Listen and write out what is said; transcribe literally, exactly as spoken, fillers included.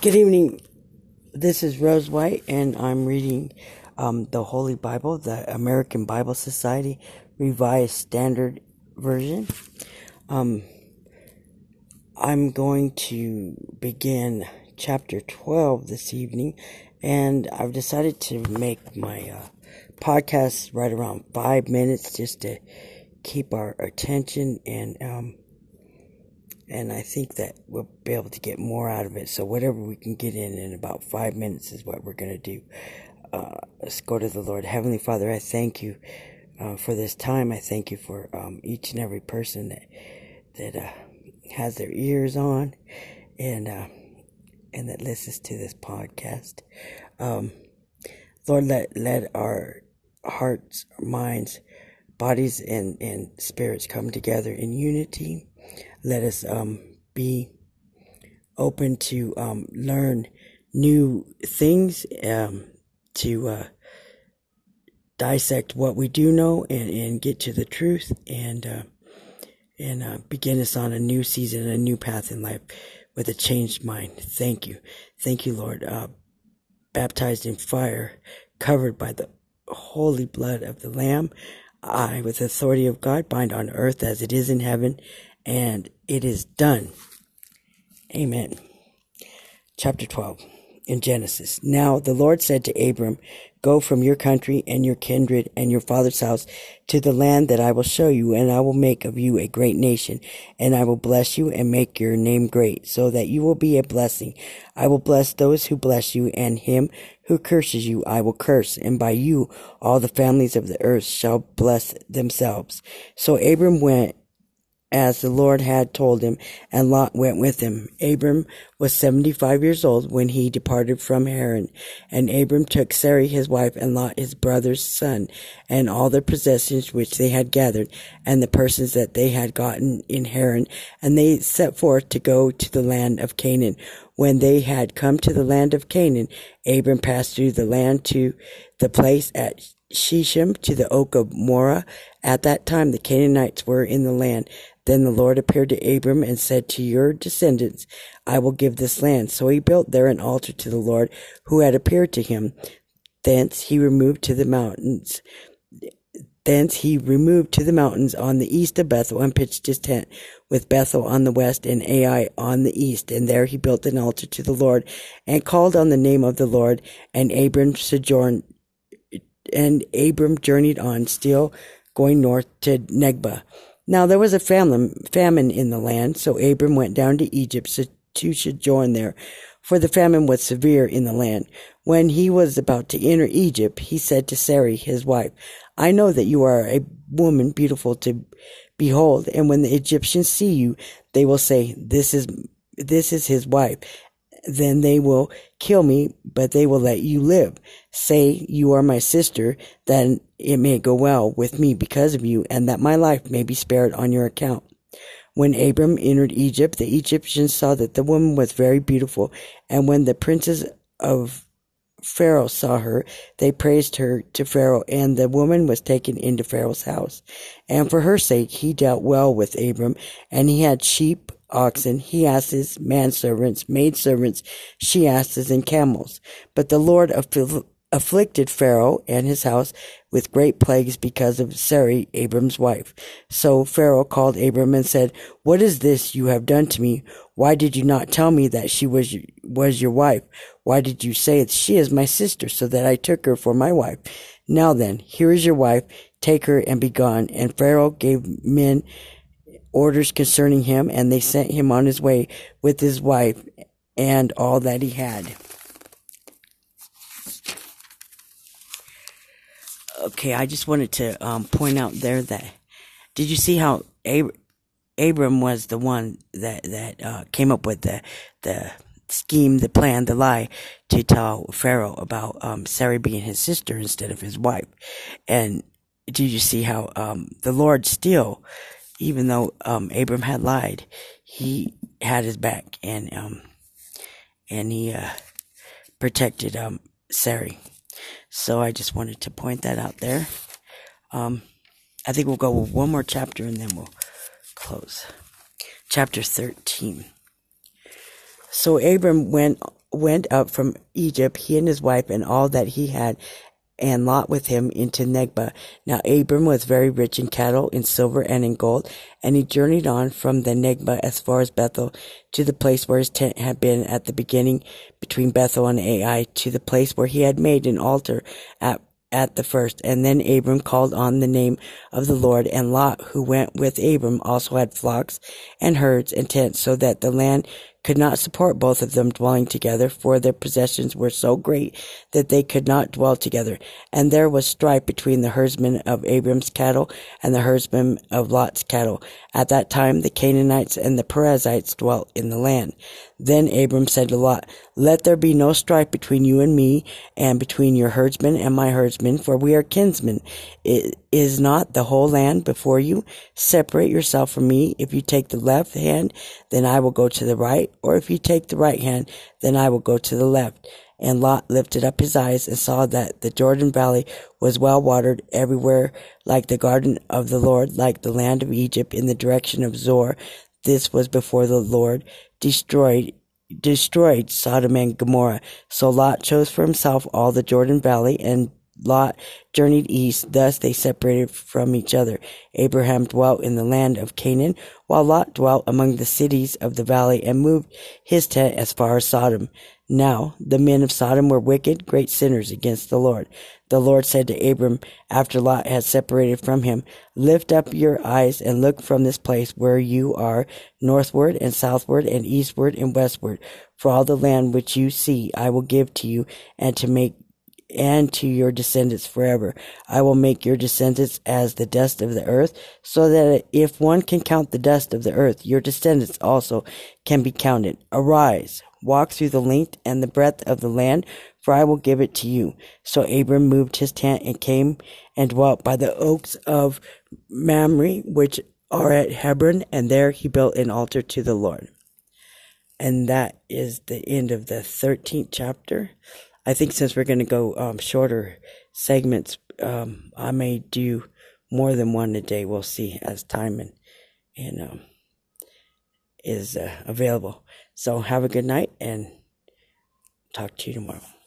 Good evening. This is Rose White, and I'm reading um, the Holy Bible, the American Bible Society Revised Standard Version. Um, I'm going to begin chapter twelve this evening, and I've decided to make my uh, podcast right around five minutes just to keep our attention and um And I think that we'll be able to get more out of it. So whatever we can get in in about five minutes is what we're going to do. Uh, let's go to the Lord. Heavenly Father, I thank you uh, for this time. I thank you for um, each and every person that that uh, has their ears on and uh, and that listens to this podcast. Um, Lord, let let our hearts, minds, bodies, and, and spirits come together in unity. Let us um, be open to um, learn new things, um, to uh, dissect what we do know and, and get to the truth and uh, and uh, begin us on a new season, a new path in life with a changed mind. Thank you. Thank you, Lord. Uh, baptized in fire, covered by the holy blood of the Lamb, I, with the authority of God, bind on earth as it is in heaven, and it is done. Amen. Chapter twelve in Genesis. Now the Lord said to Abram, "Go from your country and your kindred and your father's house to the land that I will show you, and I will make of you a great nation, and I will bless you and make your name great, so that you will be a blessing. I will bless those who bless you, and him who curses you I will curse, and by you all the families of the earth shall bless themselves." So Abram went as the Lord had told him, and Lot went with him. Abram was seventy-five years old when he departed from Haran. And Abram took Sarai his wife, and Lot his brother's son, and all their possessions which they had gathered, and the persons that they had gotten in Haran. And they set forth to go to the land of Canaan. When they had come to the land of Canaan, Abram passed through the land to the place at Shechem, to the oak of Moreh. At that time the Canaanites were in the land. Then the Lord appeared to Abram and said, "To your descendants I will give this land." So he built there an altar to the Lord who had appeared to him. Thence he removed to the mountains. Thence he removed to the mountains on the east of Bethel and pitched his tent, with Bethel on the west and Ai on the east. And there he built an altar to the Lord and called on the name of the Lord. And Abram sojourned, and Abram journeyed on, still going north to Negeb. Now there was a famine in the land, so Abram went down to Egypt to sojourn there, for the famine was severe in the land. When he was about to enter Egypt, he said to Sarai his wife, "I know that you are a woman beautiful to behold, and when the Egyptians see you, they will say, 'This is this is his wife.' Then they will kill me, but they will let you live. Say, 'You are my sister,' then it may go well with me because of you, and that my life may be spared on your account." When Abram entered Egypt, the Egyptians saw that the woman was very beautiful, and when the princes of Pharaoh saw her, they praised her to Pharaoh, and the woman was taken into Pharaoh's house. And for her sake he dealt well with Abram, and he had sheep, oxen, he asses, manservants, maidservants, she asses, and camels. But the Lord aff- afflicted Pharaoh and his house with great plagues because of Sarai, Abram's wife. So Pharaoh called Abram and said, "What is this you have done to me? Why did you not tell me that she was was your wife? Why did you say, 'She is my sister,' so that I took her for my wife? Now then, here is your wife. Take her and be gone." And Pharaoh gave men orders concerning him, and they sent him on his way with his wife and all that he had. Okay, I just wanted to um, point out there that, did you see how Ab- Abram was the one that that uh, came up with the the scheme, the plan, the lie to tell Pharaoh about um, Sarai being his sister instead of his wife? And did you see how um, the Lord still, even though um, Abram had lied, he had his back, and um, and he uh, protected um, Sarai? So I just wanted to point that out there. Um, I think we'll go with one more chapter and then we'll close. Chapter thirteen. So Abram went went up from Egypt, he and his wife and all that he had, and Lot with him, into Negeb. Now Abram was very rich in cattle, in silver, and in gold, and he journeyed on from the Negeb as far as Bethel, to the place where his tent had been at the beginning, between Bethel and Ai, to the place where he had made an altar at at the first. And then Abram called on the name of the Lord, and Lot, who went with Abram, also had flocks and herds and tents, so that the land could not support both of them dwelling together, for their possessions were so great that they could not dwell together. And there was strife between the herdsmen of Abram's cattle and the herdsmen of Lot's cattle. At that time the Canaanites and the Perizzites dwelt in the land. Then Abram said to Lot, "Let there be no strife between you and me, and between your herdsmen and my herdsmen, for we are kinsmen. It is not the whole land before you? Separate yourself from me. If you take the left hand, then I will go to the right, or if you take the right hand, then I will go to the left." And Lot lifted up his eyes and saw that the Jordan Valley was well watered everywhere, like the garden of the Lord, like the land of Egypt in the direction of Zoar. This was before the Lord destroyed destroyed Sodom and Gomorrah. So Lot chose for himself all the Jordan Valley, and Lot journeyed east. Thus they separated from each other. Abraham dwelt in the land of Canaan, while Lot dwelt among the cities of the valley, and moved his tent as far as Sodom. Now the men of Sodom were wicked, great sinners against the Lord. The Lord said to Abram, after Lot had separated from him, "Lift up your eyes and look from this place where you are, northward and southward and eastward and westward. For all the land which you see I will give to you, and to make and to your descendants forever. I will make your descendants as the dust of the earth, so that if one can count the dust of the earth, your descendants also can be counted. Arise, walk through the length and the breadth of the land, for I will give it to you." So Abram moved his tent and came and dwelt by the oaks of Mamre, which are at Hebron, and there he built an altar to the Lord. And that is the end of the thirteenth chapter. I think since we're going to go um, shorter segments, um, I may do more than one a day. We'll see as time and, and um, is uh, available. So have a good night, and talk to you tomorrow.